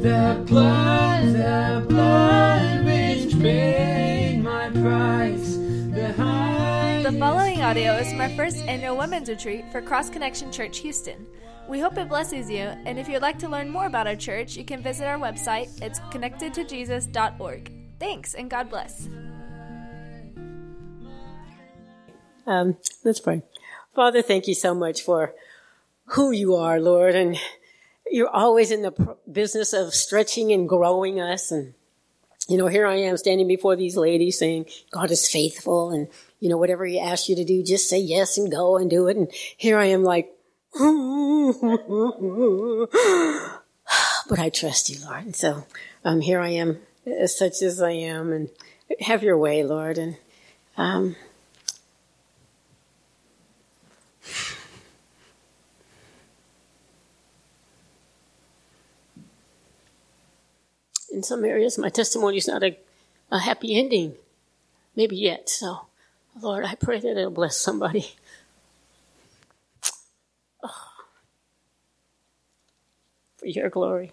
The blood which paid my price, the high. The following audio is from our first annual women's retreat for Cross Connection Church Houston. We hope it blesses you, and if you'd like to learn more about our church, you can visit our website. It's connectedtojesus.org. Thanks, and God bless. Let's pray. Father, thank you so much for who you are, Lord, and you're always in the business of stretching and growing us. And, you know, here I am standing before these ladies saying, God is faithful. And, you know, whatever he asks you to do, just say yes and go and do it. And here I am like, but I trust you, Lord. And so here I am, as such as I am. And have your way, Lord. And in some areas, my testimony is not a happy ending, maybe yet. So, Lord, I pray that it'll bless somebody. Oh, for your glory.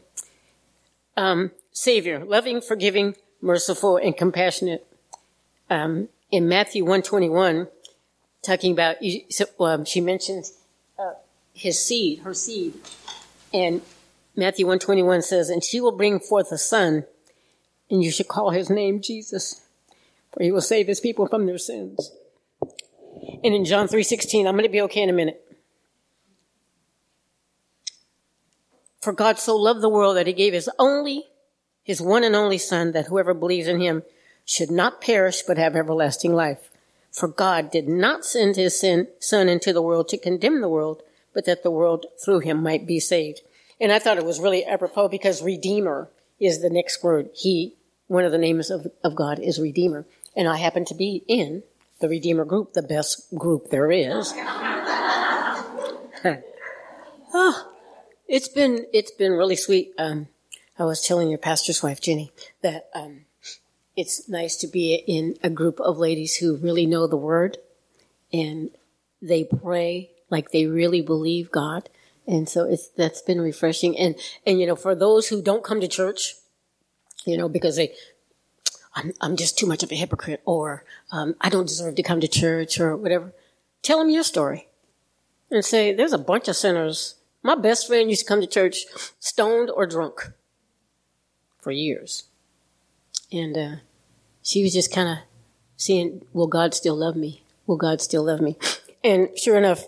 Savior, loving, forgiving, merciful, and compassionate. In Matthew 1:21, talking about, she mentions her seed, and Matthew 1:21 says, and she will bring forth a son, and you should call his name Jesus, for he will save his people from their sins. And in John 3:16, I'm going to be okay in a minute. For God so loved the world that he gave his one and only son, that whoever believes in him should not perish but have everlasting life. For God did not send his son into the world to condemn the world, but that the world through him might be saved. And I thought it was really apropos because Redeemer is the next word. One of the names of God is Redeemer. And I happen to be in the Redeemer group, the best group there is. Oh, it's been really sweet. I was telling your pastor's wife, Jenny, that it's nice to be in a group of ladies who really know the word, and they pray like they really believe God. And so that's been refreshing. And, you know, for those who don't come to church, you know, because I'm just too much of a hypocrite, or I don't deserve to come to church or whatever, tell them your story and say, there's a bunch of sinners. My best friend used to come to church stoned or drunk for years. And she was just kind of seeing, will God still love me? Will God still love me? And sure enough,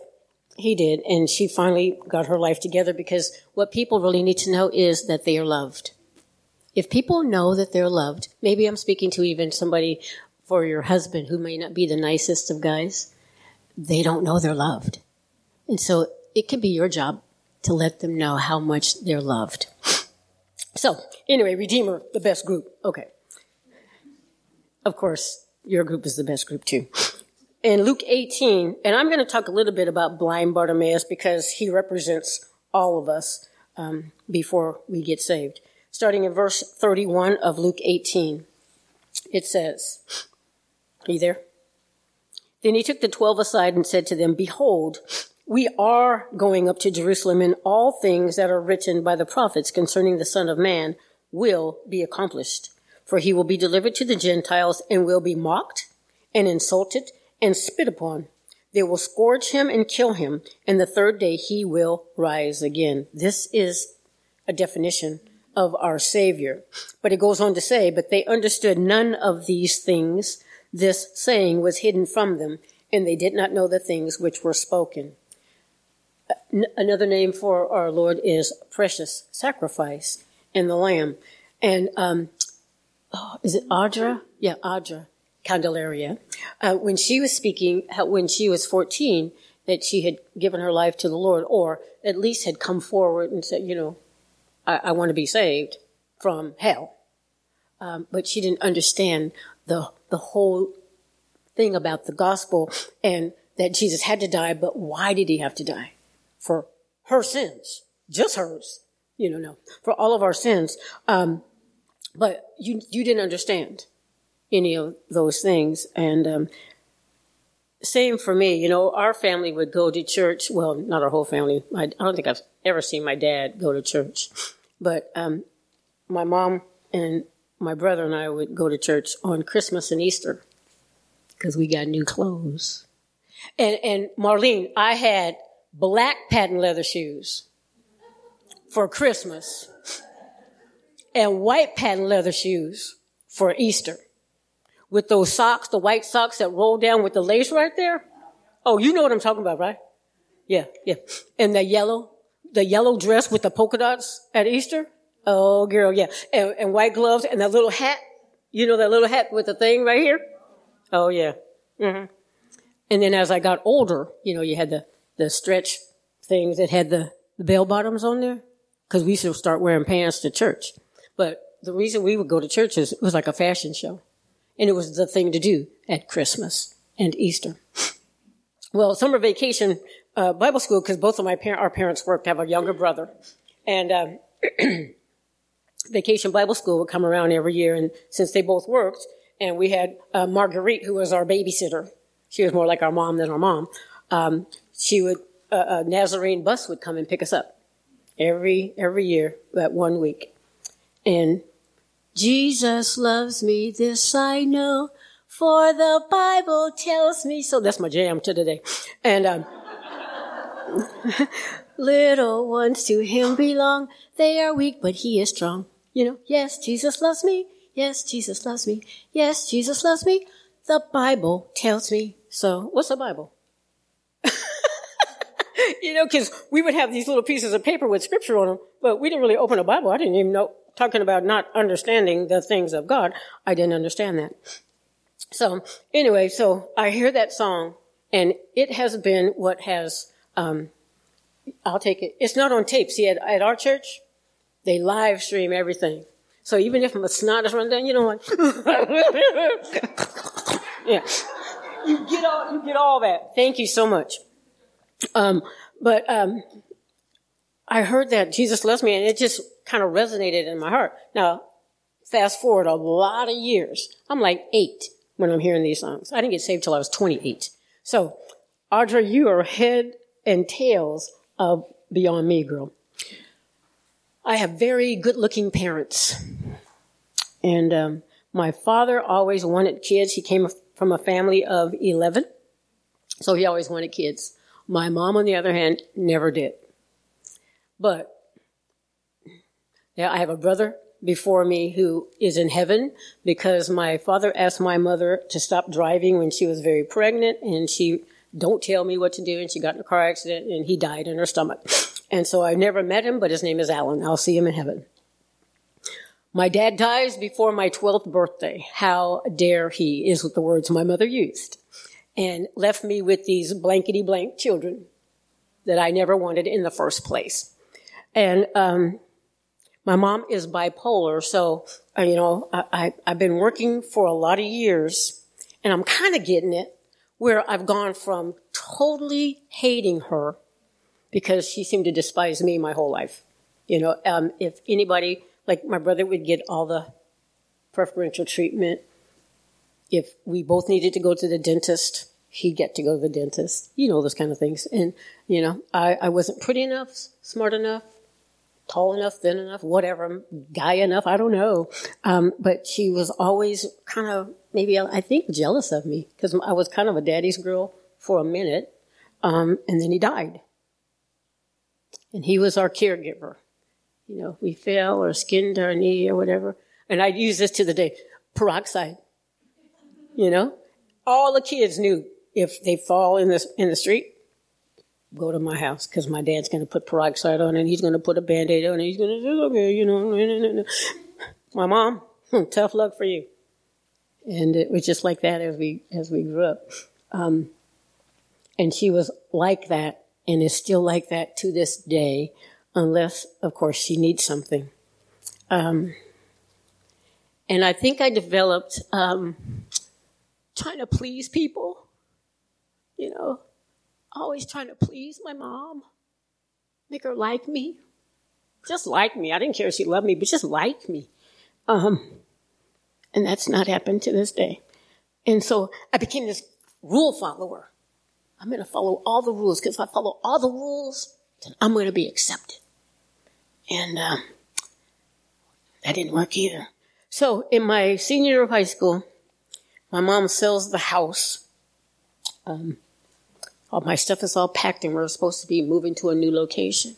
he did, and she finally got her life together, because what people really need to know is that they are loved. If people know that they're loved, maybe I'm speaking to even somebody for your husband who may not be the nicest of guys, they don't know they're loved. And so it can be your job to let them know how much they're loved. So, anyway, Redeemer, the best group. Okay. Of course, your group is the best group too. In Luke 18, and I'm going to talk a little bit about blind Bartimaeus because he represents all of us before we get saved. Starting in verse 31 of Luke 18, it says, are you there? Then he took the 12 aside and said to them, behold, we are going up to Jerusalem, and all things that are written by the prophets concerning the Son of Man will be accomplished. For he will be delivered to the Gentiles and will be mocked and insulted and spit upon. They will scourge him and kill him, and the third day he will rise again. This is a definition of our Savior. But it goes on to say, but they understood none of these things. This saying was hidden from them, and they did not know the things which were spoken. Another name for our Lord is precious sacrifice and the Lamb. And is it Audra? Yeah, Audra Candelaria, when she was speaking, when she was 14, that she had given her life to the Lord, or at least had come forward and said, you know, I want to be saved from hell. But she didn't understand the whole thing about the gospel, and that Jesus had to die, but why did he have to die? For her sins, just hers, you know, no, for all of our sins. But you didn't understand any of those things. And same for me, you know, our family would go to church. Well, not our whole family. I don't think I've ever seen my dad go to church. But my mom and my brother and I would go to church on Christmas and Easter because we got new clothes. And Marlene, I had black patent leather shoes for Christmas and white patent leather shoes for Easter. With those socks, the white socks that roll down with the lace right there. Oh, you know what I'm talking about, right? Yeah. And the yellow dress with the polka dots at Easter. Oh, girl, yeah. And white gloves and that little hat. You know that little hat with the thing right here? Oh, yeah. Mm-hmm. And then as I got older, you know, you had the stretch things that had the bell bottoms on there. Because we used to start wearing pants to church. But the reason we would go to church is it was like a fashion show. And it was the thing to do at Christmas and Easter. Well, summer vacation, Bible school, because both of our parents worked. I have a younger brother. And vacation Bible school would come around every year. And since they both worked, and we had Marguerite, who was our babysitter. She was more like our mom than our mom. She would, a Nazarene bus would come and pick us up every year, that 1 week. And Jesus loves me, this I know, for the Bible tells me so. That's my jam to today. And little ones to him belong. They are weak, but he is strong. You know, yes, Jesus loves me. Yes, Jesus loves me. Yes, Jesus loves me. The Bible tells me so. What's the Bible? You know, because we would have these little pieces of paper with scripture on them, but we didn't really open a Bible. I didn't even know. Talking about not understanding the things of God, I didn't understand that. So anyway, so I hear that song, and it has been what has, I'll take it. It's not on tape. See, at our church, they live stream everything. So even if my snot is run down, you know, like, yeah, you get all that. Thank you so much. But I heard that Jesus loves me, and it just kind of resonated in my heart. Now, fast forward a lot of years. I'm like 8 when I'm hearing these songs. I didn't get saved till I was 28. So, Audra, you are head and tails of Beyond Me, girl. I have very good-looking parents. And my father always wanted kids. He came from a family of 11, so he always wanted kids. My mom, on the other hand, never did. But yeah, I have a brother before me who is in heaven because my father asked my mother to stop driving when she was very pregnant, and she don't tell me what to do, and she got in a car accident, and he died in her stomach. And so I never met him, but his name is Alan. I'll see him in heaven. My dad dies before my 12th birthday. How dare he is what the words my mother used, and left me with these blankety-blank children that I never wanted in the first place. And my mom is bipolar, so, you know, I've been working for a lot of years, and I'm kind of getting it, where I've gone from totally hating her because she seemed to despise me my whole life. You know, if anybody, like my brother would get all the preferential treatment. If we both needed to go to the dentist, he'd get to go to the dentist. You know, those kind of things. And, you know, I wasn't pretty enough, smart enough, tall enough, thin enough, whatever, guy enough, I don't know. But she was always kind of, maybe I think, jealous of me because I was kind of a daddy's girl for a minute. And then he died. And he was our caregiver. You know, we fell or skinned our knee or whatever. And I use this to the day, peroxide. You know, all the kids knew if they fall in the street, go to my house because my dad's going to put peroxide on and he's going to put a Band-Aid on and he's going to say, okay, you know. My mom, tough luck for you. And it was just like that as we grew up. And she was like that and is still like that to this day, unless, of course, she needs something. And I think I developed trying to please people, you know. Always trying to please my mom, make her like me, just like me. I didn't care if she loved me, but just like me. And that's not happened to this day. And so I became this rule follower. I'm going to follow all the rules, because if I follow all the rules, then I'm going to be accepted. And That didn't work either. So in my senior year of high school, my mom sells the house. All my stuff is all packed, and we're supposed to be moving to a new location.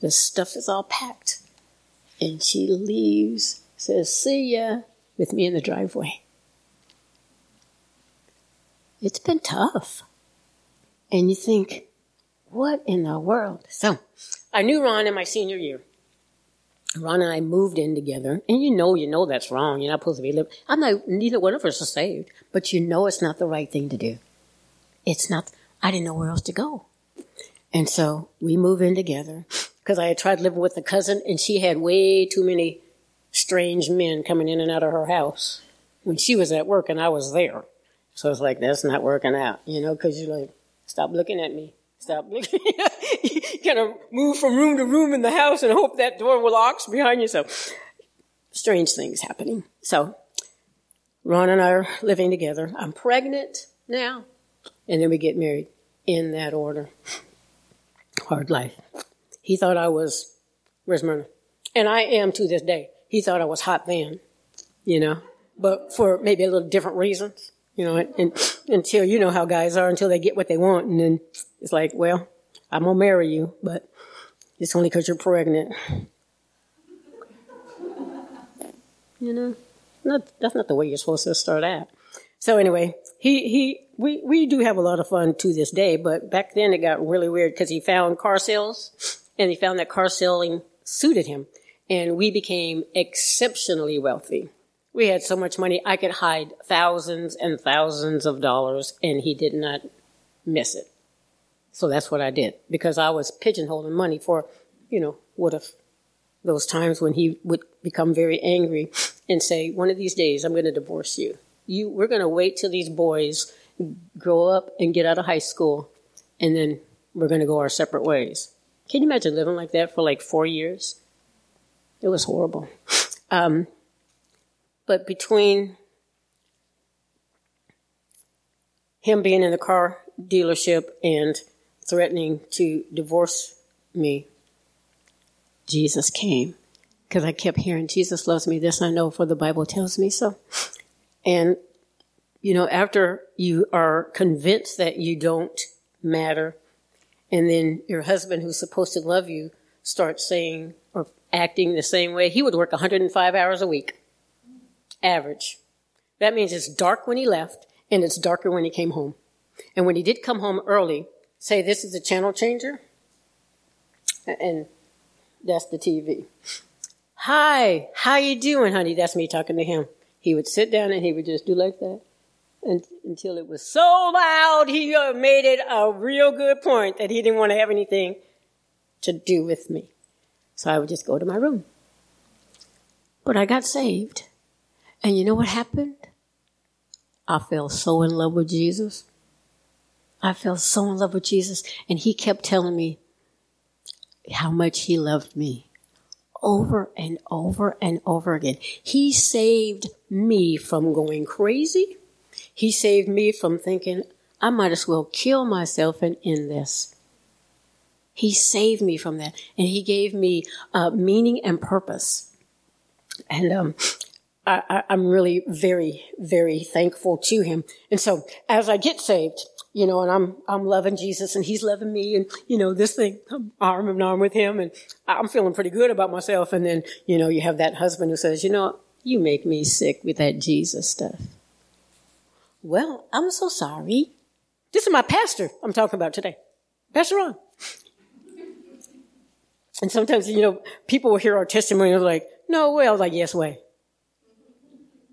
The stuff is all packed. And she leaves, says, see ya, with me in the driveway. It's been tough. And you think, what in the world? So I knew Ron in my senior year. Ron and I moved in together, and you know that's wrong. You're not supposed to be living. I'm not, neither one of us are saved, but you know it's not the right thing to do. It's not, I didn't know where else to go. And so we move in together, because I had tried living with a cousin, and she had way too many strange men coming in and out of her house when she was at work and I was there. So it's like, that's not working out, because you're like, stop looking at me. Stop looking. You kind of move from room to room in the house and hope that door locks behind you. So strange things happening. So Ron and I are living together. I'm pregnant now. And then we get married in that order. Hard life. He thought I was, where's Myrna? And I am to this day. He thought I was hot then, but for maybe a little different reasons. And until you know how guys are, until they get what they want, and then it's like, well, I'm going to marry you, but it's only because you're pregnant. That's not the way you're supposed to start out. So anyway, we do have a lot of fun to this day, but back then it got really weird because he found car sales, and he found that car selling suited him, and we became exceptionally wealthy. We had so much money, I could hide thousands and thousands of dollars, and he did not miss it. So that's what I did, because I was pigeonholing money for, what if those times when he would become very angry and say, one of these days I'm going to divorce you. We're going to wait till these boys grow up and get out of high school, and then we're going to go our separate ways. Can you imagine living like that for 4 years? It was horrible. But between him being in the car dealership and threatening to divorce me, Jesus came. Because I kept hearing, Jesus loves me, this I know, for the Bible tells me so. And, after you are convinced that you don't matter, and then your husband, who's supposed to love you, starts saying or acting the same way, he would work 105 hours a week. Average. That means it's dark when he left, and it's darker when he came home. And when he did come home early, say this is a channel changer, and that's the TV. Hi, how you doing, honey? That's me talking to him. He would sit down and he would just do like that, and until it was so loud, he made it a real good point that he didn't want to have anything to do with me. So I would just go to my room. But I got saved. And you know what happened? I fell so in love with Jesus. And he kept telling me how much he loved me over and over and over again. He saved me from going crazy. He saved me from thinking, I might as well kill myself and end this. He saved me from that. And he gave me meaning and purpose. And, I'm really very, very thankful to him. And so as I get saved, and I'm loving Jesus and he's loving me and, this thing, I'm arm in arm with him and I'm feeling pretty good about myself. And then, you have that husband who says, you make me sick with that Jesus stuff. Well, I'm so sorry. This is my pastor I'm talking about today. Pastor Ron. And sometimes, people will hear our testimony and they're like, no way. I was like, yes way.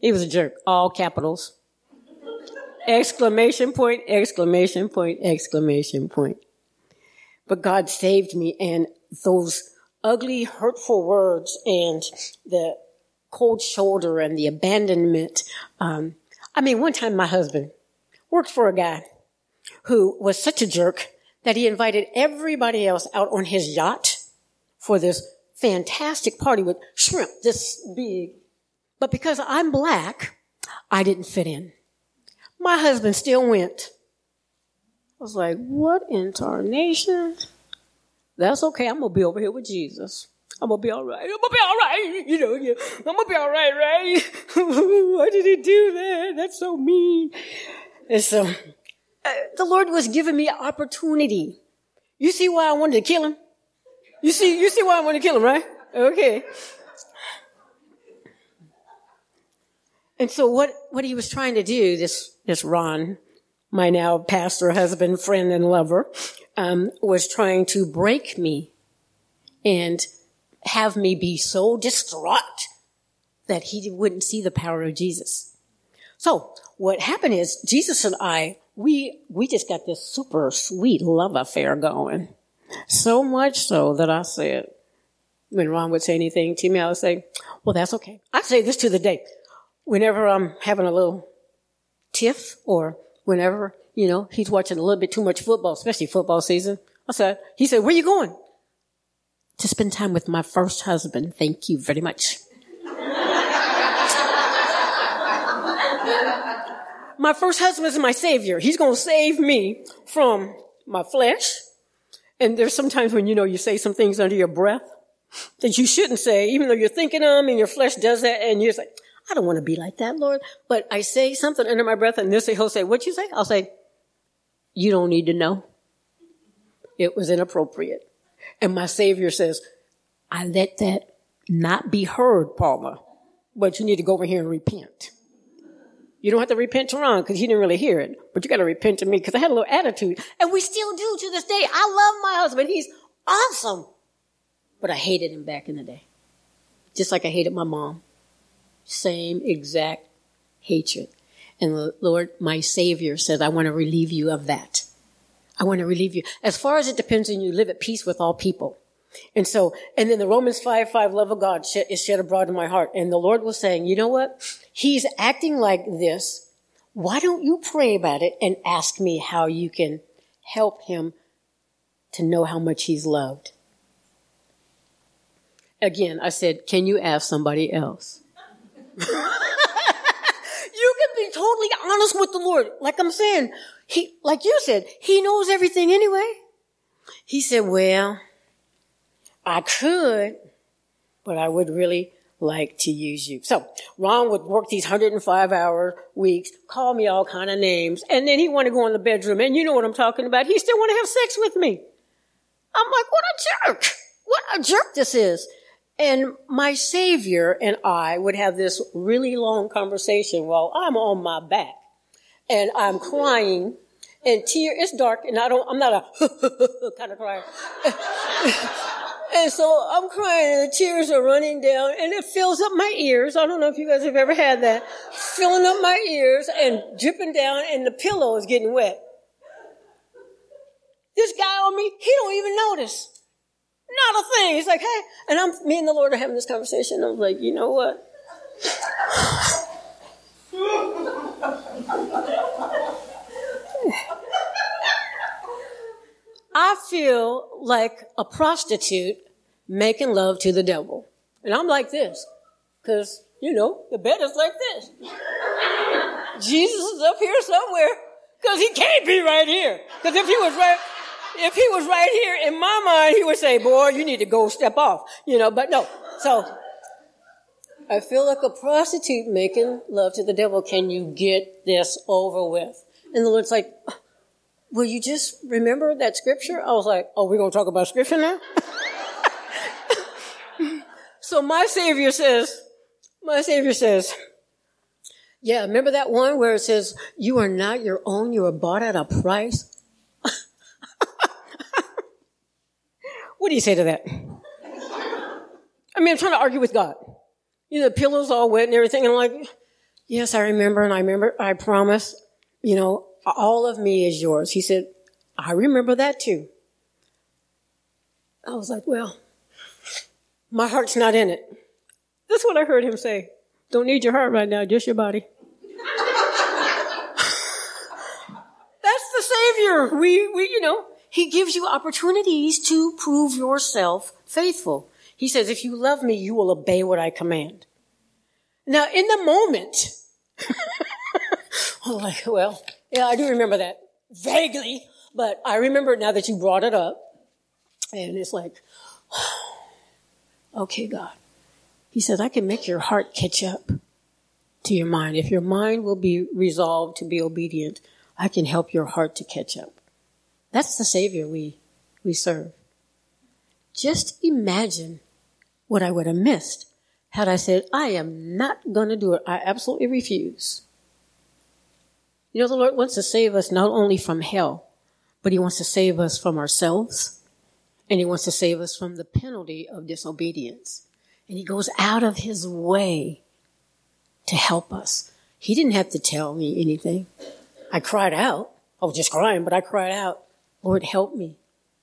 He was a jerk, all capitals. Exclamation point, exclamation point, exclamation point. But God saved me, and those ugly, hurtful words and the cold shoulder and the abandonment. One time my husband worked for a guy who was such a jerk that he invited everybody else out on his yacht for this fantastic party with shrimp this big. But because I'm black, I didn't fit in. My husband still went. I was like, what in tarnation? That's okay. I'm going to be over here with Jesus. I'm going to be all right. I'm going to be all right. You know, I'm going to be all right, right? Why did he do that? That's so mean. And so the Lord was giving me opportunity. You see why I wanted to kill him? You see why I wanted to kill him, right? Okay. And so what he was trying to do, this Ron, my now pastor, husband, friend, and lover, was trying to break me and have me be so distraught that he wouldn't see the power of Jesus. So what happened is Jesus and I, we just got this super sweet love affair going. So much so that I said, when Ron would say anything to me, I would say, well, that's okay. I say this to the day. Whenever I'm having a little tiff or whenever, you know, he's watching a little bit too much football, especially football season, he said, where you going? To spend time with my first husband. Thank you very much. My first husband is my savior. He's going to save me from my flesh. And there's sometimes when, you know, you say some things under your breath that you shouldn't say, even though you're thinking them and your flesh does that. And you're just like, I don't want to be like that, Lord. But I say something under my breath and he'll say, what'd you say? I'll say, you don't need to know. It was inappropriate. And my Savior says, I let that not be heard, Paula, but you need to go over here and repent. You don't have to repent to Ron because he didn't really hear it, but you got to repent to me because I had a little attitude. And we still do to this day. I love my husband. He's awesome. But I hated him back in the day, just like I hated my mom. Same exact hatred. And the Lord, my Savior, says, I want to relieve you of that. I want to relieve you. As far as it depends on you, live at peace with all people. And so, and then the Romans 5:5 love of God is shed abroad in my heart. And the Lord was saying, you know what? He's acting like this. Why don't you pray about it and ask me how you can help him to know how much he's loved? Again, I said, can you ask somebody else? You can be totally honest with the Lord. Like I'm saying, he, like you said, he knows everything anyway. He said, well, I could, but I would really like to use you. So Ron would work these 105-hour weeks, call me all kind of names, and then he want to go in the bedroom, and you know what I'm talking about. He still want to have sex with me. I'm like, what a jerk. What a jerk this is. And my Savior and I would have this really long conversation while I'm on my back and I'm crying and it's dark and I'm not a kind of crier. And so I'm crying and the tears are running down and it fills up my ears. I don't know if you guys have ever had that. Filling up my ears and dripping down and the pillow is getting wet. This guy on me, he don't even notice. Not a thing. He's like, hey. And me and the Lord are having this conversation. I'm like, you know what? I feel like a prostitute making love to the devil. And I'm like this. Because, you know, the bed is like this. Jesus is up here somewhere. Because he can't be right here. Because if he was right here, in my mind, he would say, boy, you need to go step off, you know, but no. So I feel like a prostitute making love to the devil. Can you get this over with? And the Lord's like, will you just remember that scripture? I was like, oh, we're going to talk about scripture now? So my Savior says, yeah, remember that one where it says, you are not your own, you are bought at a price? What do you say to that? I mean, I'm trying to argue with God. You know, the pillow's all wet and everything. And I'm like, yes, I remember. I promise, you know, all of me is yours. He said, I remember that too. I was like, well, my heart's not in it. That's what I heard him say. Don't need your heart right now, just your body. That's the Savior. We, you know. He gives you opportunities to prove yourself faithful. He says, if you love me, you will obey what I command. Now, in the moment, I'm like, well, yeah, I do remember that vaguely, but I remember now that you brought it up. And it's like, okay, God. He says, I can make your heart catch up to your mind. If your mind will be resolved to be obedient, I can help your heart to catch up. That's the Savior we serve. Just imagine what I would have missed had I said, I am not going to do it. I absolutely refuse. You know, the Lord wants to save us not only from hell, but He wants to save us from ourselves, and He wants to save us from the penalty of disobedience. And He goes out of His way to help us. He didn't have to tell me anything. I cried out. I was just crying, but I cried out, Lord, help me.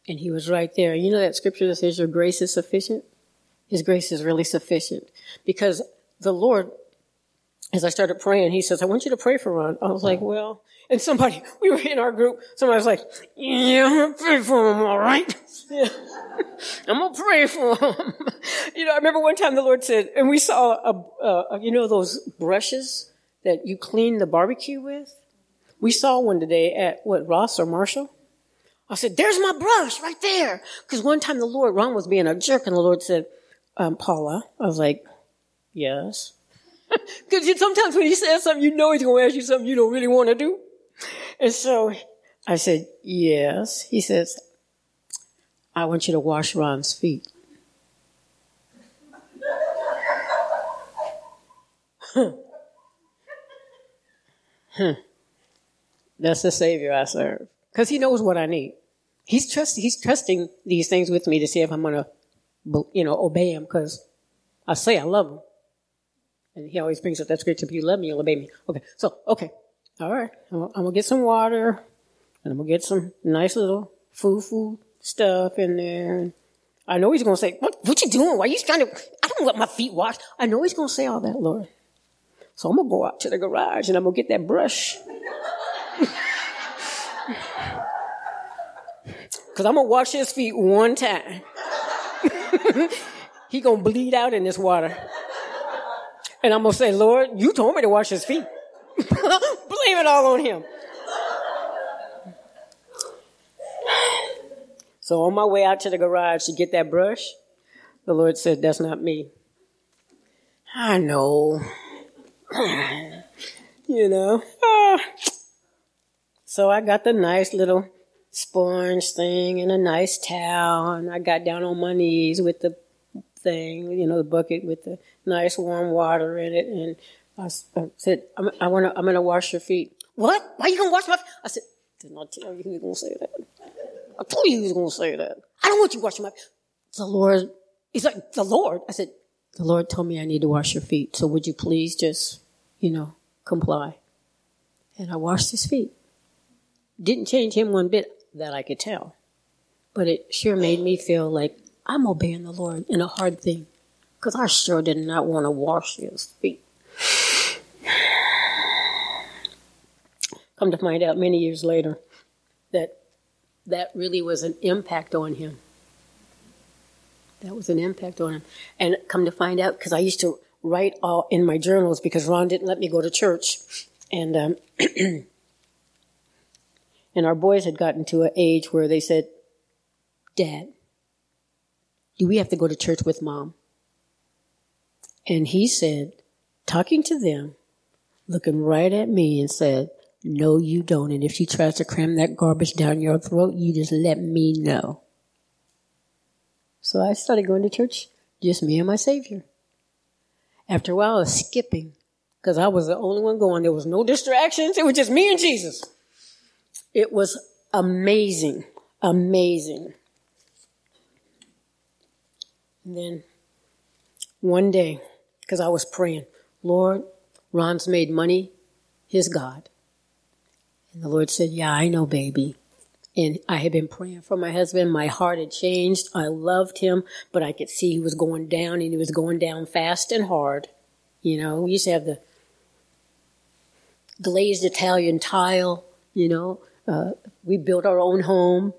And He was right there. You know that scripture that says your grace is sufficient? His grace is really sufficient. Because the Lord, as I started praying, He says, I want you to pray for Ron. I was like, well, and somebody, we were in our group, somebody was like, yeah, I'm going to pray for him, all right? Yeah. I'm going to pray for him. You know, I remember one time the Lord said, and we saw, you know, those brushes that you clean the barbecue with? We saw one today at, what, Ross or Marshall? I said, there's my brush right there. Because one time the Lord, Ron was being a jerk, and the Lord said, Paula. I was like, yes. Because sometimes when He says something, you know He's going to ask you something you don't really want to do. And so I said, yes. He says, I want you to wash Ron's feet. That's the Savior I serve. Because He knows what I need. He's trusting these things with me to see if I'm going to, you know, obey Him, because I say I love Him. And He always brings up that scripture, if you love me, you'll obey me. Okay, so, okay. All right. I'm going to get some water, and I'm going to get some nice little foo-foo stuff in there. And I know He's going to say, what you doing? Why are you trying to, I don't want my feet washed. I know He's going to say all that, Lord. So I'm going to go out to the garage, and I'm going to get that brush. Because I'm going to wash his feet one time. He going to bleed out in this water. And I'm going to say, Lord, you told me to wash his feet. Blame it all on him. So on my way out to the garage to get that brush, the Lord said, that's not me. I know. You know. So I got the nice little sponge thing and a nice towel, and I got down on my knees with the thing, you know, the bucket with the nice warm water in it, and I said, I'm going to wash your feet. What? Why are you going to wash my feet? I said, didn't I tell you he was going to say that? I told you he was going to say that. I don't want you washing my feet. The Lord, he's like, the Lord? I said, the Lord told me I need to wash your feet, so would you please just, you know, comply? And I washed his feet. Didn't change him one bit that I could tell, but it sure made me feel like I'm obeying the Lord in a hard thing, because I sure did not want to wash his feet. Come to find out many years later that really was an impact on him. That was an impact on him. And come to find out, because I used to write all in my journals because Ron didn't let me go to church. And and our boys had gotten to an age where they said, Dad, do we have to go to church with Mom? And he said, talking to them, looking right at me, and said, no, you don't. And if she tries to cram that garbage down your throat, you just let me know. So I started going to church, just me and my Savior. After a while, I was skipping, because I was the only one going. There was no distractions. It was just me and Jesus. It was amazing, amazing. And then one day, because I was praying, Lord, Ron's made money his God. And the Lord said, yeah, I know, baby. And I had been praying for my husband. My heart had changed. I loved him, but I could see he was going down, and he was going down fast and hard. You know, we used to have the glazed Italian tile, you know. We built our own home.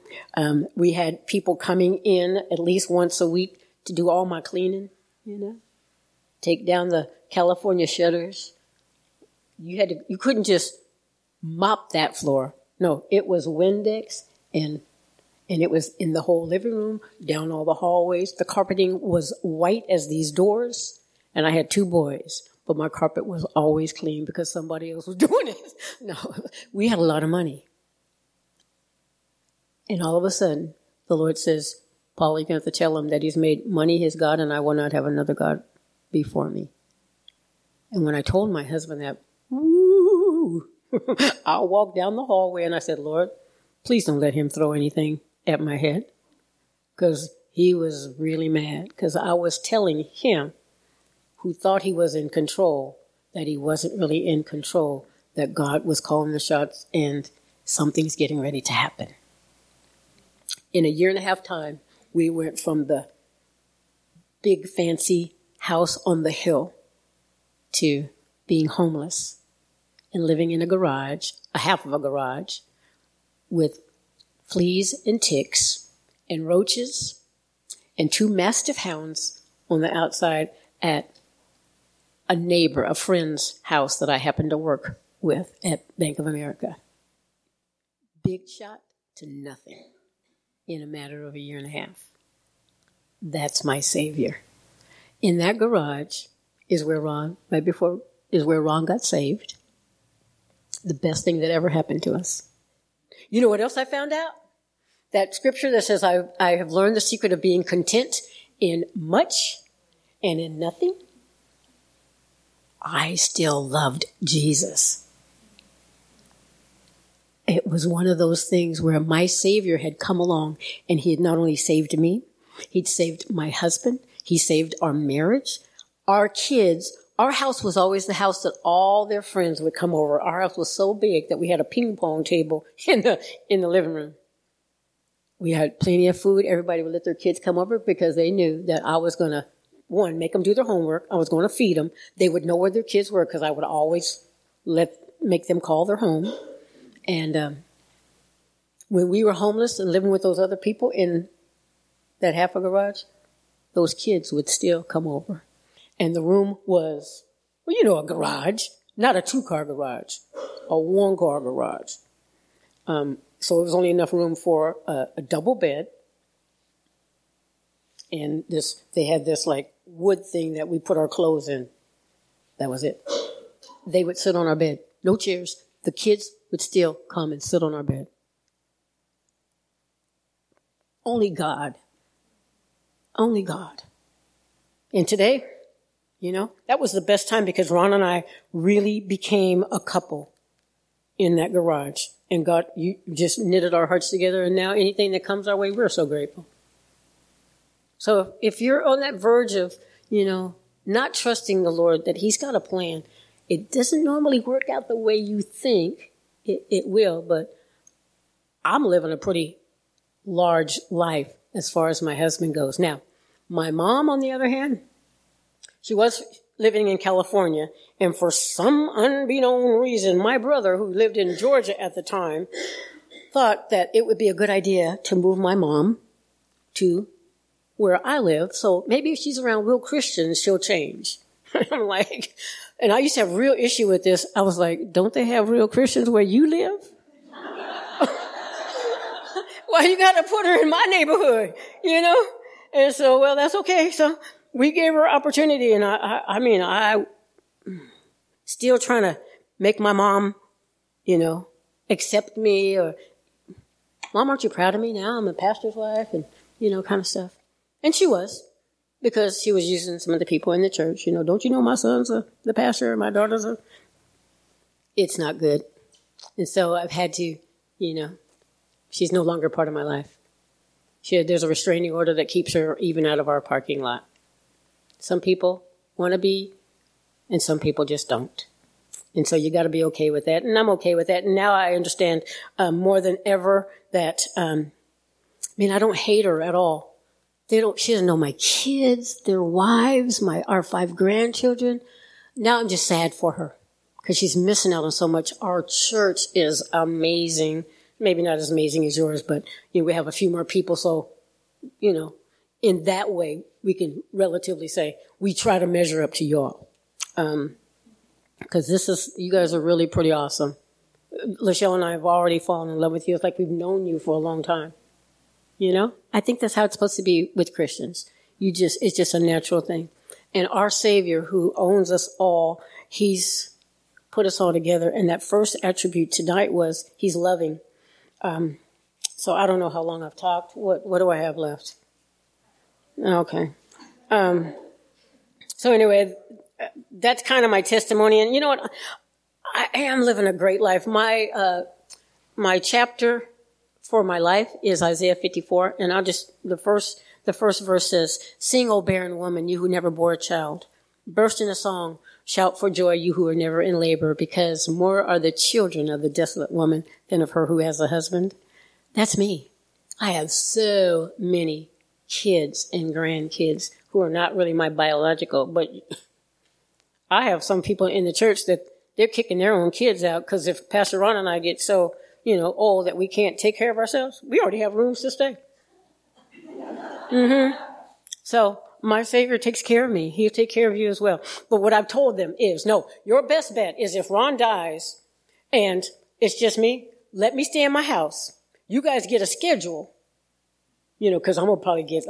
We had people coming in at least once a week to do all my cleaning, you know, take down the California shutters. You couldn't just mop that floor. No, it was Windex and And it was in the whole living room, down all the hallways. The carpeting was white as these doors. And I had two boys, but my carpet was always clean because somebody else was doing it. No, we had a lot of money. And all of a sudden, the Lord says, Paula, you're going to have to tell him that he's made money his God and I will not have another God before me. And when I told my husband that, woo, I walked down the hallway and I said, Lord, please don't let him throw anything at my head. Because he was really mad. Because I was telling him, who thought he was in control, that he wasn't really in control, that God was calling the shots and something's getting ready to happen. In a year and a half time, we went from the big fancy house on the hill to being homeless and living in a garage, a half of a garage, with fleas and ticks and roaches and two mastiff hounds on the outside at a neighbor, a friend's house that I happened to work with at Bank of America. Big shot to nothing in a matter of a year and a half. That's my Savior. In that garage is where Ron, right before, is where Ron got saved. The best thing that ever happened to us. You know what else I found out? That scripture that says, I have learned the secret of being content in much and in nothing. I still loved Jesus. It was one of those things where my Savior had come along and he had not only saved me, he'd saved my husband, he saved our marriage, our kids. Our house was always the house that all their friends would come over. Our house was so big that we had a ping pong table in the living room. We had plenty of food. Everybody would let their kids come over because they knew that I was going to, one, make them do their homework. I was going to feed them. They would know where their kids were because I would always make them call their home. And when we were homeless and living with those other people in that half a garage, those kids would still come over. And the room was, well, you know, a garage, not a two-car garage, a one-car garage. So it was only enough room for a double bed. And this, they had this like wood thing that we put our clothes in. That was it. They would sit on our bed. No chairs. The kids would still come and sit on our bed. Only God. Only God. And today, you know, that was the best time because Ron and I really became a couple in that garage. And God, you just knitted our hearts together. And now anything that comes our way, we're so grateful. So if you're on that verge of, you know, not trusting the Lord, that he's got a plan, it doesn't normally work out the way you think it will, but I'm living a pretty large life as far as my husband goes. Now, my mom, on the other hand, she was living in California, and for some unbeknown reason, my brother, who lived in Georgia at the time, thought that it would be a good idea to move my mom to where I live, so maybe if she's around real Christians, she'll change. I'm like, and I used to have a real issue with this. I was like, don't they have real Christians where you live? Well, you got to put her in my neighborhood, you know? And so, well, that's okay. So we gave her opportunity, and I mean, I still trying to make my mom, you know, accept me, or, Mom, aren't you proud of me now? I'm a pastor's wife, and, you know, kind of stuff. And she was, because she was using some of the people in the church. You know, don't you know my son's the pastor and my daughter's a... It's not good. And so I've had to, you know, she's no longer part of my life. There's a restraining order that keeps her even out of our parking lot. Some people want to be, and some people just don't. And so you got to be okay with that. And I'm okay with that. And now I understand more than ever that, I mean, I don't hate her at all. She doesn't know my kids, their wives, our 5 grandchildren. Now I'm just sad for her because she's missing out on so much. Our church is amazing. Maybe not as amazing as yours, but you know, we have a few more people. So, you know, in that way, we can relatively say we try to measure up to y'all. Because you guys are really pretty awesome. Lashelle and I have already fallen in love with you. It's like we've known you for a long time. you know? I think that's how it's supposed to be with Christians. It's just a natural thing. And our Savior, who owns us all, He's put us all together. And that first attribute tonight was He's loving. So I don't know how long I've talked. What do I have left? Okay. So anyway, that's kind of my testimony. And you know what? I am living a great life. My chapter for my life is Isaiah 54. And I'll just, the first verse says, "Sing, O barren woman, you who never bore a child. Burst in a song. Shout for joy, you who are never in labor, because more are the children of the desolate woman than of her who has a husband." That's me. I have so many kids and grandkids who are not really my biological, but I have some people in the church that they're kicking their own kids out because if Pastor Ron and I get so, old that we can't take care of ourselves, we already have rooms to stay. Mm-hmm. So my Savior takes care of me. He'll take care of you as well. But what I've told them is, no, your best bet is if Ron dies and it's just me, let me stay in my house. You guys get a schedule, because I'm going to probably get,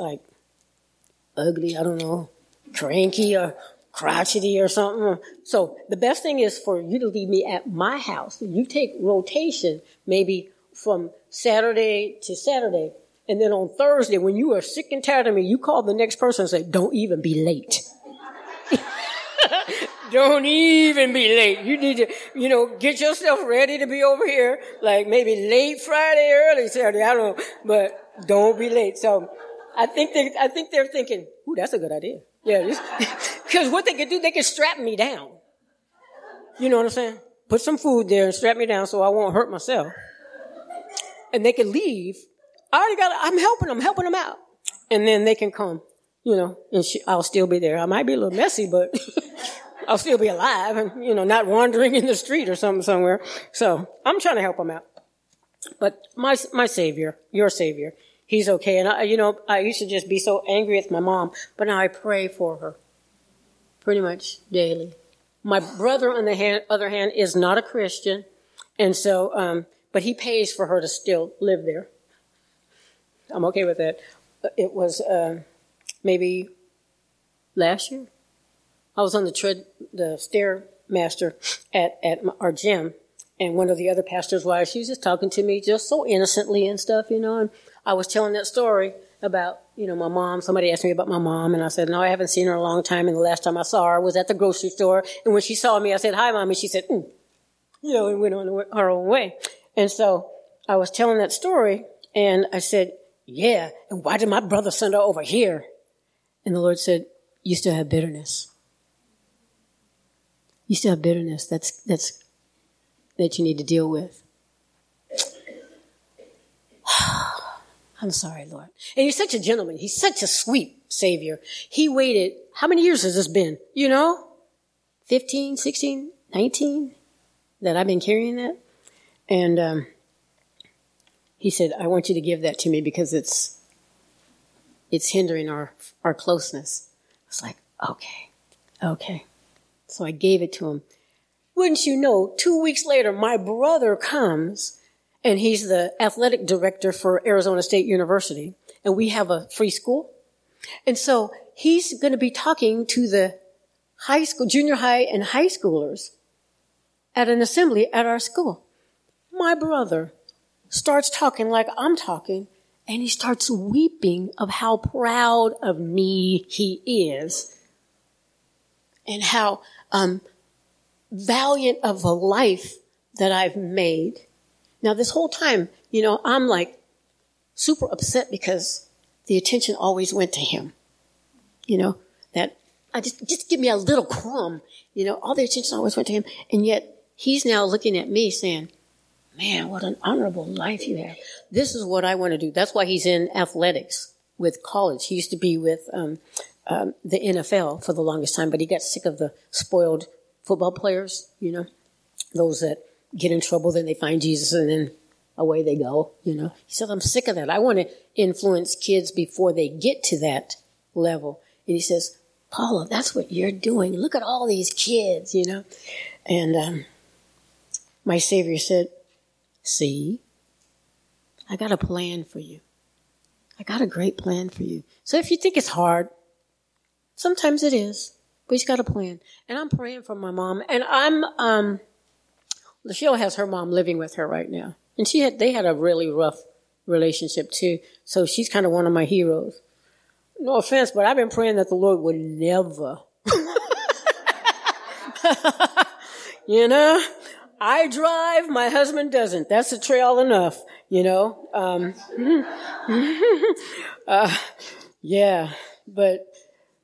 ugly, I don't know, cranky or crotchety or something. So the best thing is for you to leave me at my house. You take rotation maybe from Saturday to Saturday. And then on Thursday, when you are sick and tired of me, you call the next person and say, "Don't even be late." Don't even be late. You need to, get yourself ready to be over here, like maybe late Friday, early Saturday. I don't know, but don't be late. So I think they're thinking, "Ooh, that's a good idea." Yeah, because what they could do, they could strap me down. You know what I'm saying? Put some food there and strap me down so I won't hurt myself. And they could leave. I'm helping them out. And then they can come, and I'll still be there. I might be a little messy, but I'll still be alive and, not wandering in the street or something somewhere. So I'm trying to help them out. But my Savior, your Savior, He's okay. And I used to just be so angry with my mom, but now I pray for her pretty much daily. My brother, on the other hand, is not a Christian. And so, but he pays for her to still live there. I'm okay with that. It was maybe last year. I was on the stairmaster at our gym, and one of the other pastors' wives, she was just talking to me just so innocently and stuff, and I was telling that story about, my mom. Somebody asked me about my mom, and I said, no, I haven't seen her in a long time, and the last time I saw her was at the grocery store, and when she saw me, I said, "Hi, Mommy." She said, and went on her own way. And so I was telling that story, and I said, "Yeah, and why did my brother send her over here?" And the Lord said, "You still have bitterness. You still have bitterness that you need to deal with." I'm sorry, Lord. And He's such a gentleman. He's such a sweet Savior. He waited, how many years has this been? 15, 16, 19 that I've been carrying that. And He said, "I want you to give that to me because it's hindering our closeness." I was like, okay. So I gave it to him. Wouldn't you know, 2 weeks later, my brother comes, and he's the athletic director for Arizona State University, and we have a free school. And so he's going to be talking to the high school, junior high and high schoolers at an assembly at our school. My brother starts talking like I'm talking, and he starts weeping of how proud of me he is and how valiant of a life that I've made. Now, this whole time, I'm like super upset because the attention always went to him. That I just give me a little crumb. All the attention always went to him, and yet he's now looking at me saying, "Man, what an honorable life you have. This is what I want to do." That's why he's in athletics with college. He used to be with the NFL for the longest time, but he got sick of the spoiled football players, those that get in trouble, then they find Jesus, and then away they go, He said, "I'm sick of that. I want to influence kids before they get to that level." And he says, "Paula, that's what you're doing. Look at all these kids, And my Savior said, "See, I got a plan for you. I got a great plan for you. So if you think it's hard, sometimes it is, but he's got a plan. And I'm praying for my mom. And I'm, Lashelle has her mom living with her right now. And they had a really rough relationship too. So she's kind of one of my heroes. No offense, but I've been praying that the Lord would never. You know, I drive, my husband doesn't. That's a trail enough, you know. Yeah, but,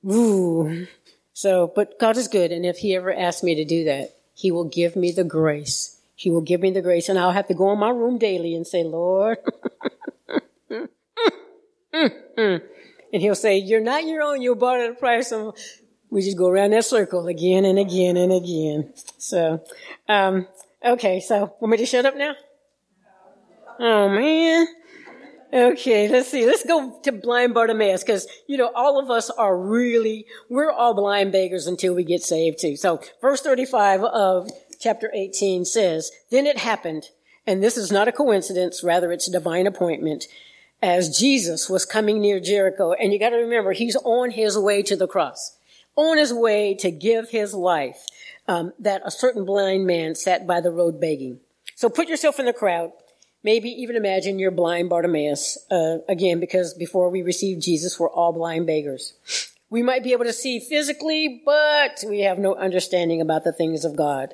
ooh. So, but God is good. And if he ever asks me to do that, he will give me the grace. He will give me the grace. And I'll have to go in my room daily and say, Lord. And he'll say, you're not your own. You bought at a price. And we just go around that circle again and again and again. So, okay. So, want me to shut up now? Oh, man. Okay, let's see. Let's go to blind Bartimaeus because, you know, all of us are really, we're all blind beggars until we get saved too. So, verse 35 of chapter 18 says, Then it happened, and this is not a coincidence, rather it's a divine appointment, as Jesus was coming near Jericho. And you got to remember, he's on his way to the cross, on his way to give his life, that a certain blind man sat by the road begging. So put yourself in the crowd. Maybe even imagine you're blind Bartimaeus, again, because before we received Jesus, we're all blind beggars. We might be able to see physically, but we have no understanding about the things of God.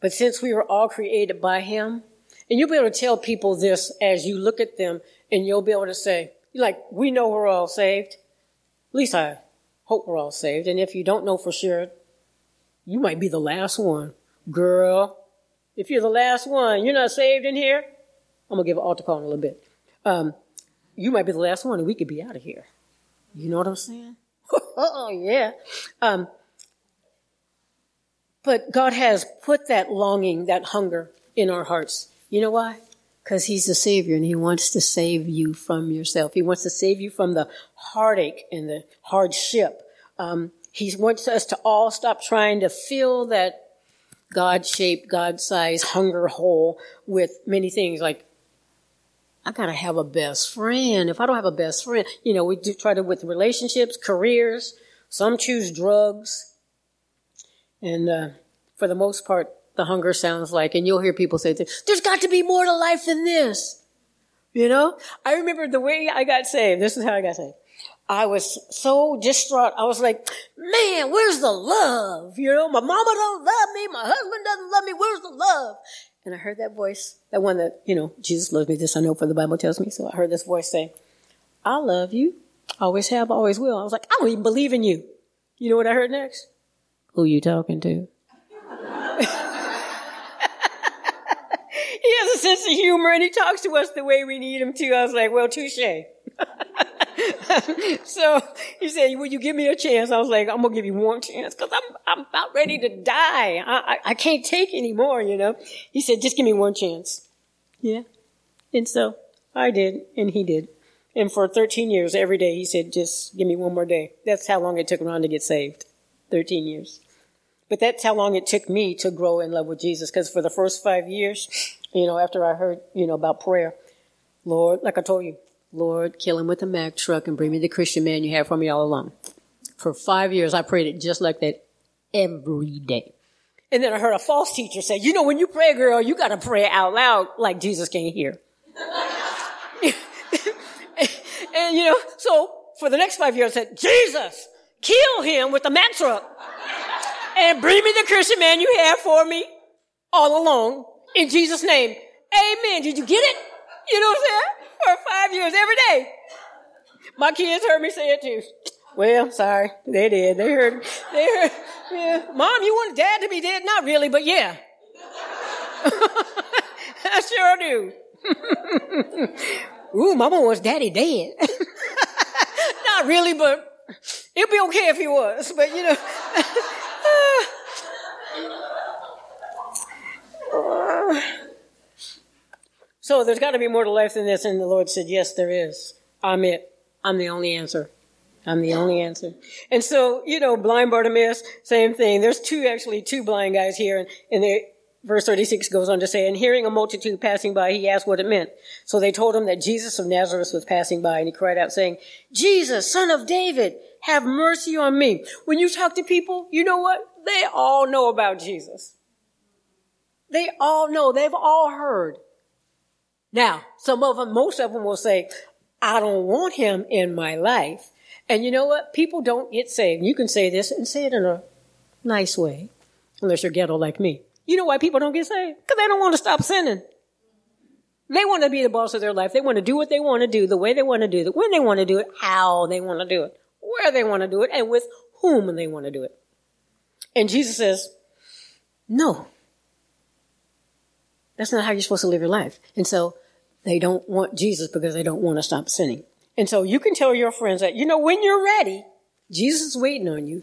But since we were all created by him, and you'll be able to tell people this as you look at them, and you'll be able to say, like, we know we're all saved. At least I hope we're all saved. And if you don't know for sure, you might be the last one. Girl, if you're the last one, you're not saved in here. I'm going to give an altar call in a little bit. You might be the last one, and we could be out of here. You know what I'm saying? Oh, yeah. But God has put that longing, that hunger in our hearts. You know why? Because he's the Savior, and he wants to save you from yourself. He wants to save you from the heartache and the hardship. He wants us to all stop trying to fill that God-shaped, God-sized hunger hole with many things like, I gotta have a best friend. If I don't have a best friend, you know, we do try to with relationships, careers. Some choose drugs. And, for the most part, the hunger sounds like, and you'll hear people say, there's got to be more to life than this. You know? I remember the way I got saved. This is how I got saved. I was so distraught. I was like, man, where's the love? You know, my mama don't love me. My husband doesn't love me. Where's the love? And I heard that voice, that one that, you know, Jesus loves me. This I know, for the Bible tells me. So I heard this voice say, I love you. Always have, always will. I was like, I don't even believe in you. You know what I heard next? Who you talking to? He has a sense of humor, and he talks to us the way we need him to. I was like, well, touche. So he said, will you give me a chance? I was like, I'm going to give you one chance because I'm about ready to die. I can't take anymore, you know. He said, just give me one chance. Yeah. And so I did, and he did. And for 13 years, every day, he said, just give me one more day. That's how long it took Ron to get saved, 13 years. But that's how long it took me to grow in love with Jesus, because for the first 5 years, you know, after I heard, you know, about prayer, Lord, like I told you, Lord, kill him with a Mack truck and bring me the Christian man you had for me all along. For 5 years, I prayed it just like that every day. And then I heard a false teacher say, you know, when you pray, girl, you got to pray out loud like Jesus can't hear. And, you know, so for the next 5 years, I said, Jesus, kill him with a Mack truck and bring me the Christian man you had for me all along in Jesus' name. Amen. Did you get it? You know what I'm saying? For 5 years, every day. My kids heard me say it too. Well, sorry. They did. They heard. Yeah. Mom, you want dad to be dead? Not really, but yeah. I sure do. Ooh, mama wants daddy dead. Not really, but it'd be okay if he was. But, you know. So there's got to be more to life than this. And the Lord said, yes, there is. I'm it. I'm the only answer. I'm the only answer. And so, you know, blind Bartimaeus, same thing. There's two blind guys here. And they Verse 36 goes on to say, and hearing a multitude passing by, he asked what it meant. So they told him that Jesus of Nazareth was passing by, and he cried out saying, Jesus, Son of David, have mercy on me. When you talk to people, you know what? They all know about Jesus. They all know. They've all heard. Now, some of them, most of them will say, I don't want him in my life. And you know what? People don't get saved. You can say this and say it in a nice way, unless you're ghetto like me. You know why people don't get saved? Because they don't want to stop sinning. They want to be the boss of their life. They want to do what they want to do, the way they want to do it, when they want to do it, how they want to do it, where they want to do it, and with whom they want to do it. And Jesus says, no, that's not how you're supposed to live your life. And so they don't want Jesus because they don't want to stop sinning. And so you can tell your friends that, you know, when you're ready, Jesus is waiting on you.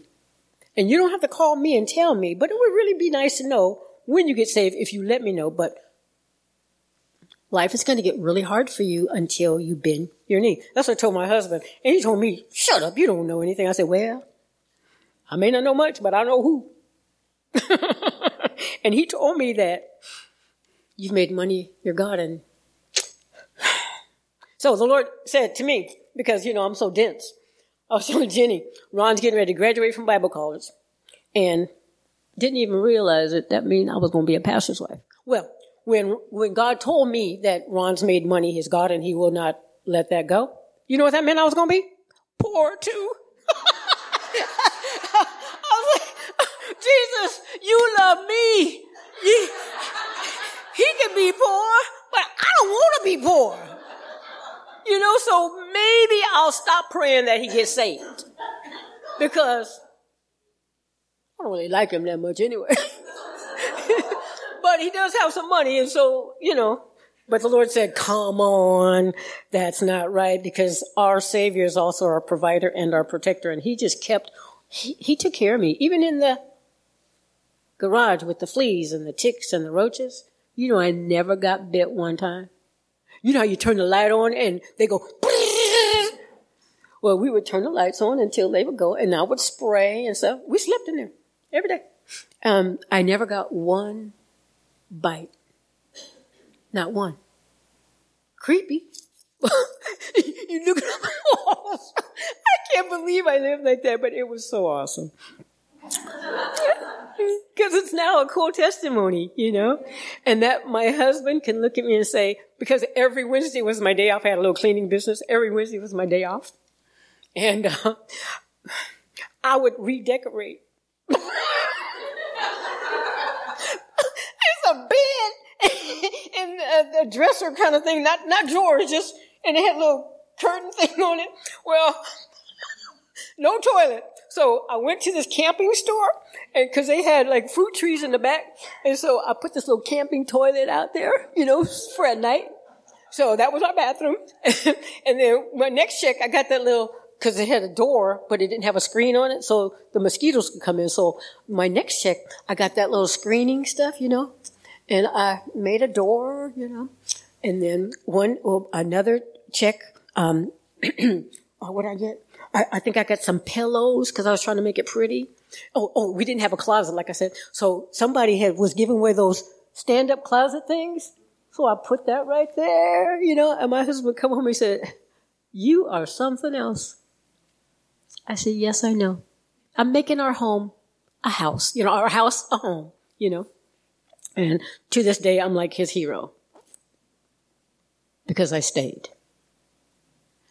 And you don't have to call me and tell me, but it would really be nice to know when you get saved, if you let me know, but life is going to get really hard for you until you bend your knee. That's what I told my husband. And he told me, shut up, you don't know anything. I said, well, I may not know much, but I know who. And he told me that you've made money your God. And so the Lord said to me, because, you know, I'm so dense. I was telling Jenny, Ron's getting ready to graduate from Bible college. And didn't even realize it. That mean I was going to be a pastor's wife. Well, when God told me that Ron's made money his God and he will not let that go, you know what that meant I was going to be? Poor too. I was like, Jesus, you love me. He can be poor, but I don't want to be poor. You know, so maybe I'll stop praying that he gets saved. Because I don't really like him that much anyway. But he does have some money, and so, you know. But the Lord said, come on, that's not right, because our Savior is also our provider and our protector. And he just kept, he took care of me. Even in the garage with the fleas and the ticks and the roaches, you know, I never got bit one time. You know how you turn the light on and they go, well, we would turn the lights on until they would go, and I would spray and stuff. We slept in there every day. I never got one bite. Not one. Creepy. You look at my walls. I can't believe I lived like that, but it was so awesome. Because it's now a cool testimony, you know, and that my husband can look at me and say, because every Wednesday was my day off. I had a little cleaning business. Every Wednesday was my day off. And I would redecorate. It's a bed and a dresser kind of thing, not drawers, just, and it had a little curtain thing on it. Well, no toilet. So I went to this camping store, and because they had like fruit trees in the back, and so I put this little camping toilet out there, you know, for at night. So that was our bathroom. And then my next check, I got that little, because it had a door, but it didn't have a screen on it, so the mosquitoes could come in. So my next check, I got that little screening stuff, you know, and I made a door, you know. And then another check, what did I get? I think I got some pillows because I was trying to make it pretty. Oh, we didn't have a closet, like I said. So somebody was giving away those stand-up closet things. So I put that right there, you know. And my husband come home and said, you are something else. I said, yes, I know. I'm making our home a house, you know, our house a home, you know. And to this day, I'm like his hero because I stayed.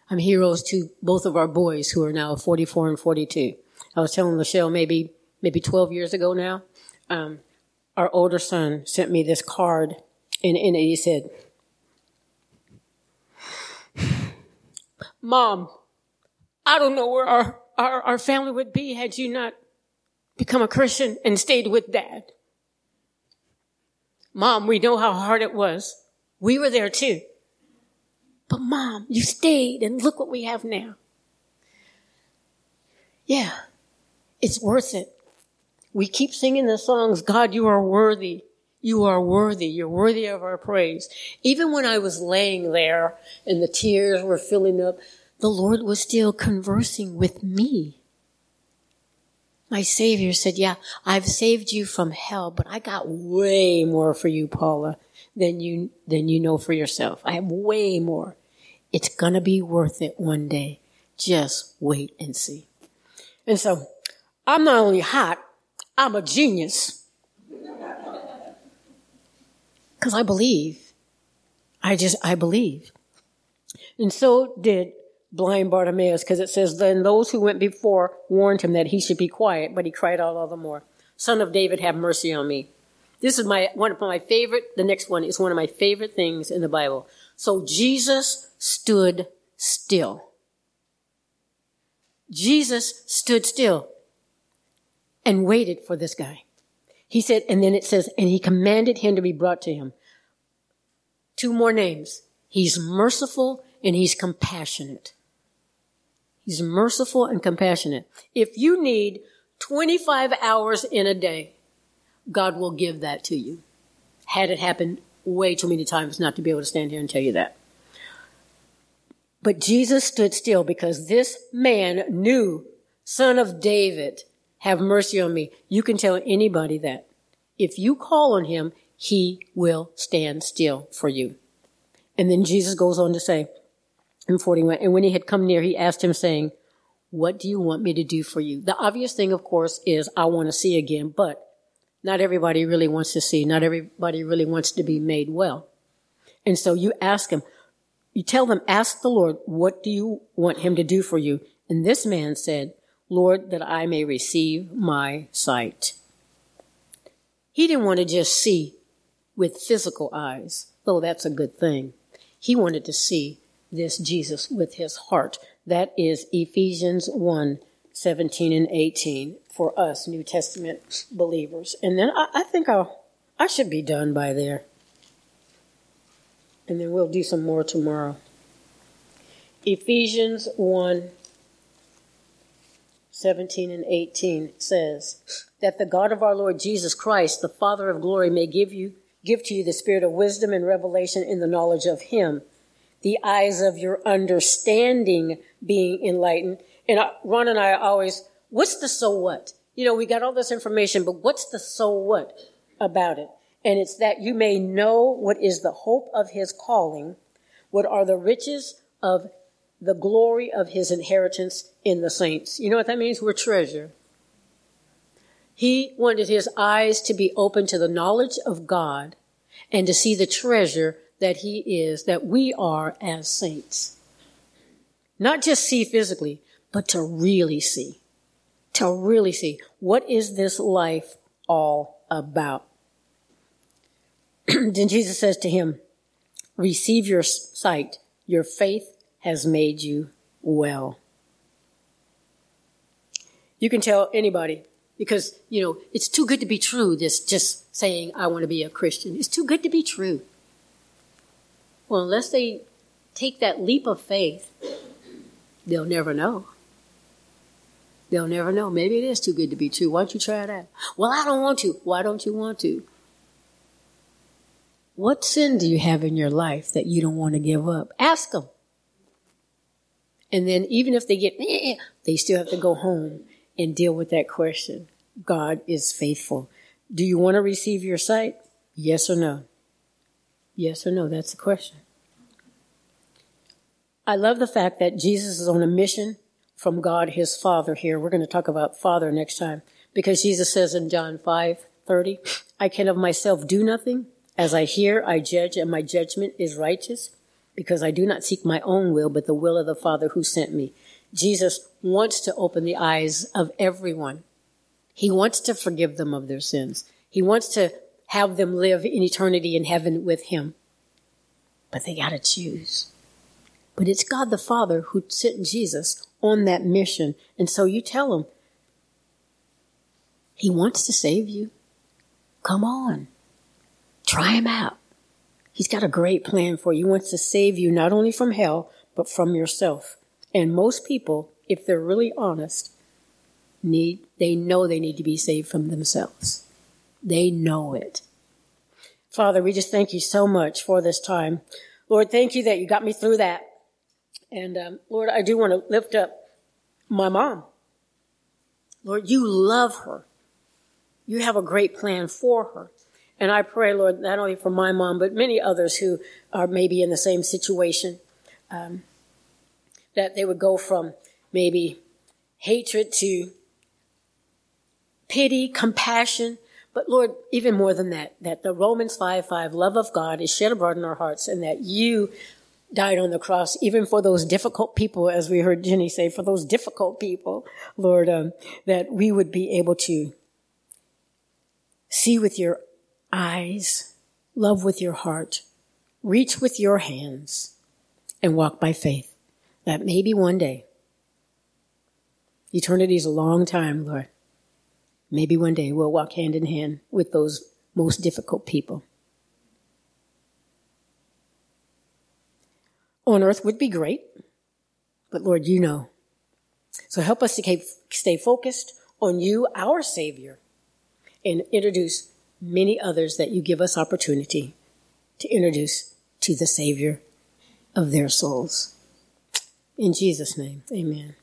I'm heroes to both of our boys who are now 44 and 42. I was telling Lashelle maybe 12 years ago now, our older son sent me this card, and in it he said, Mom, I don't know where our family would be had you not become a Christian and stayed with Dad. Mom, we know how hard it was. We were there too. But Mom, you stayed, and look what we have now. Yeah, it's worth it. We keep singing the songs, God, you are worthy. You are worthy. You're worthy of our praise. Even when I was laying there and the tears were filling up, the Lord was still conversing with me. My Savior said, yeah, I've saved you from hell, but I got way more for you, Paula, than you know for yourself. I have way more. It's going to be worth it one day. Just wait and see. And so I'm not only hot, I'm a genius. Because I believe. I believe. And so did blind Bartimaeus, because it says, then those who went before warned him that he should be quiet, but he cried out all the more, Son of David, have mercy on me. This is the next one is one of my favorite things in the Bible. So Jesus stood still. Jesus stood still and waited for this guy. He said, and then it says, and he commanded him to be brought to him. Two more names. He's merciful and he's compassionate. He's merciful and compassionate. If you need 25 hours in a day, God will give that to you. Had it happened way too many times not to be able to stand here and tell you that. But Jesus stood still because this man knew, Son of David, have mercy on me. You can tell anybody that. If you call on him, he will stand still for you. And then Jesus goes on to say, in 41, and when he had come near, he asked him, saying, what do you want me to do for you? The obvious thing, of course, is I want to see again, but not everybody really wants to see. Not everybody really wants to be made well. And so you ask him, you tell them, ask the Lord, what do you want him to do for you? And this man said, Lord, that I may receive my sight. He didn't want to just see with physical eyes, though that's a good thing. He wanted to see this Jesus with his heart. That is Ephesians 1:17 and 18 for us New Testament believers. And then I think I should be done by there. And then we'll do some more tomorrow. Ephesians 1:17 and 18 says, that the God of our Lord Jesus Christ, the Father of glory, may give to you the spirit of wisdom and revelation in the knowledge of him, the eyes of your understanding being enlightened. And Ron and I always, what's the so what? You know, we got all this information, but what's the so what about it? And it's that you may know what is the hope of his calling, what are the riches of the glory of his inheritance in the saints. You know what that means? We're treasure. He wanted his eyes to be open to the knowledge of God and to see the treasure that he is, that we are as saints. Not just see physically, but to really see. To really see. What is this life all about? Then Jesus says to him, receive your sight. Your faith has made you well. You can tell anybody because, you know, it's too good to be true, this just saying, I want to be a Christian. It's too good to be true. Well, unless they take that leap of faith, they'll never know. They'll never know. Maybe it is too good to be true. Why don't you try that? Well, I don't want to. Why don't you want to? What sin do you have in your life that you don't want to give up? Ask them. And then even if they get, they still have to go home and deal with that question. God is faithful. Do you want to receive your sight? Yes or no? Yes or no? That's the question. I love the fact that Jesus is on a mission from God, his Father here. We're going to talk about Father next time because Jesus says in John 5:30, I can of myself do nothing. As I hear, I judge, and my judgment is righteous, because I do not seek my own will, but the will of the Father who sent me. Jesus wants to open the eyes of everyone. He wants to forgive them of their sins. He wants to have them live in eternity in heaven with him. But they got to choose. But it's God the Father who sent Jesus on that mission. And so you tell him, he wants to save you. Come on. Try him out. He's got a great plan for you. He wants to save you not only from hell, but from yourself. And most people, if they're really honest, they know they need to be saved from themselves. They know it. Father, we just thank you so much for this time. Lord, thank you that you got me through that. And Lord, I do want to lift up my mom. Lord, you love her. You have a great plan for her. And I pray, Lord, not only for my mom, but many others who are maybe in the same situation, that they would go from maybe hatred to pity, compassion. But Lord, even more than that the Romans 5:5 love of God is shed abroad in our hearts, and that you died on the cross, even for those difficult people, as we heard Jenny say, for those difficult people, Lord, that we would be able to see with your eyes, love with your heart, reach with your hands, and walk by faith. That maybe one day, eternity is a long time, Lord. Maybe one day we'll walk hand in hand with those most difficult people. On earth would be great, but Lord, you know. So help us to stay focused on you, our Savior, and introduce many others that you give us opportunity to introduce to the Savior of their souls. In Jesus' name, amen.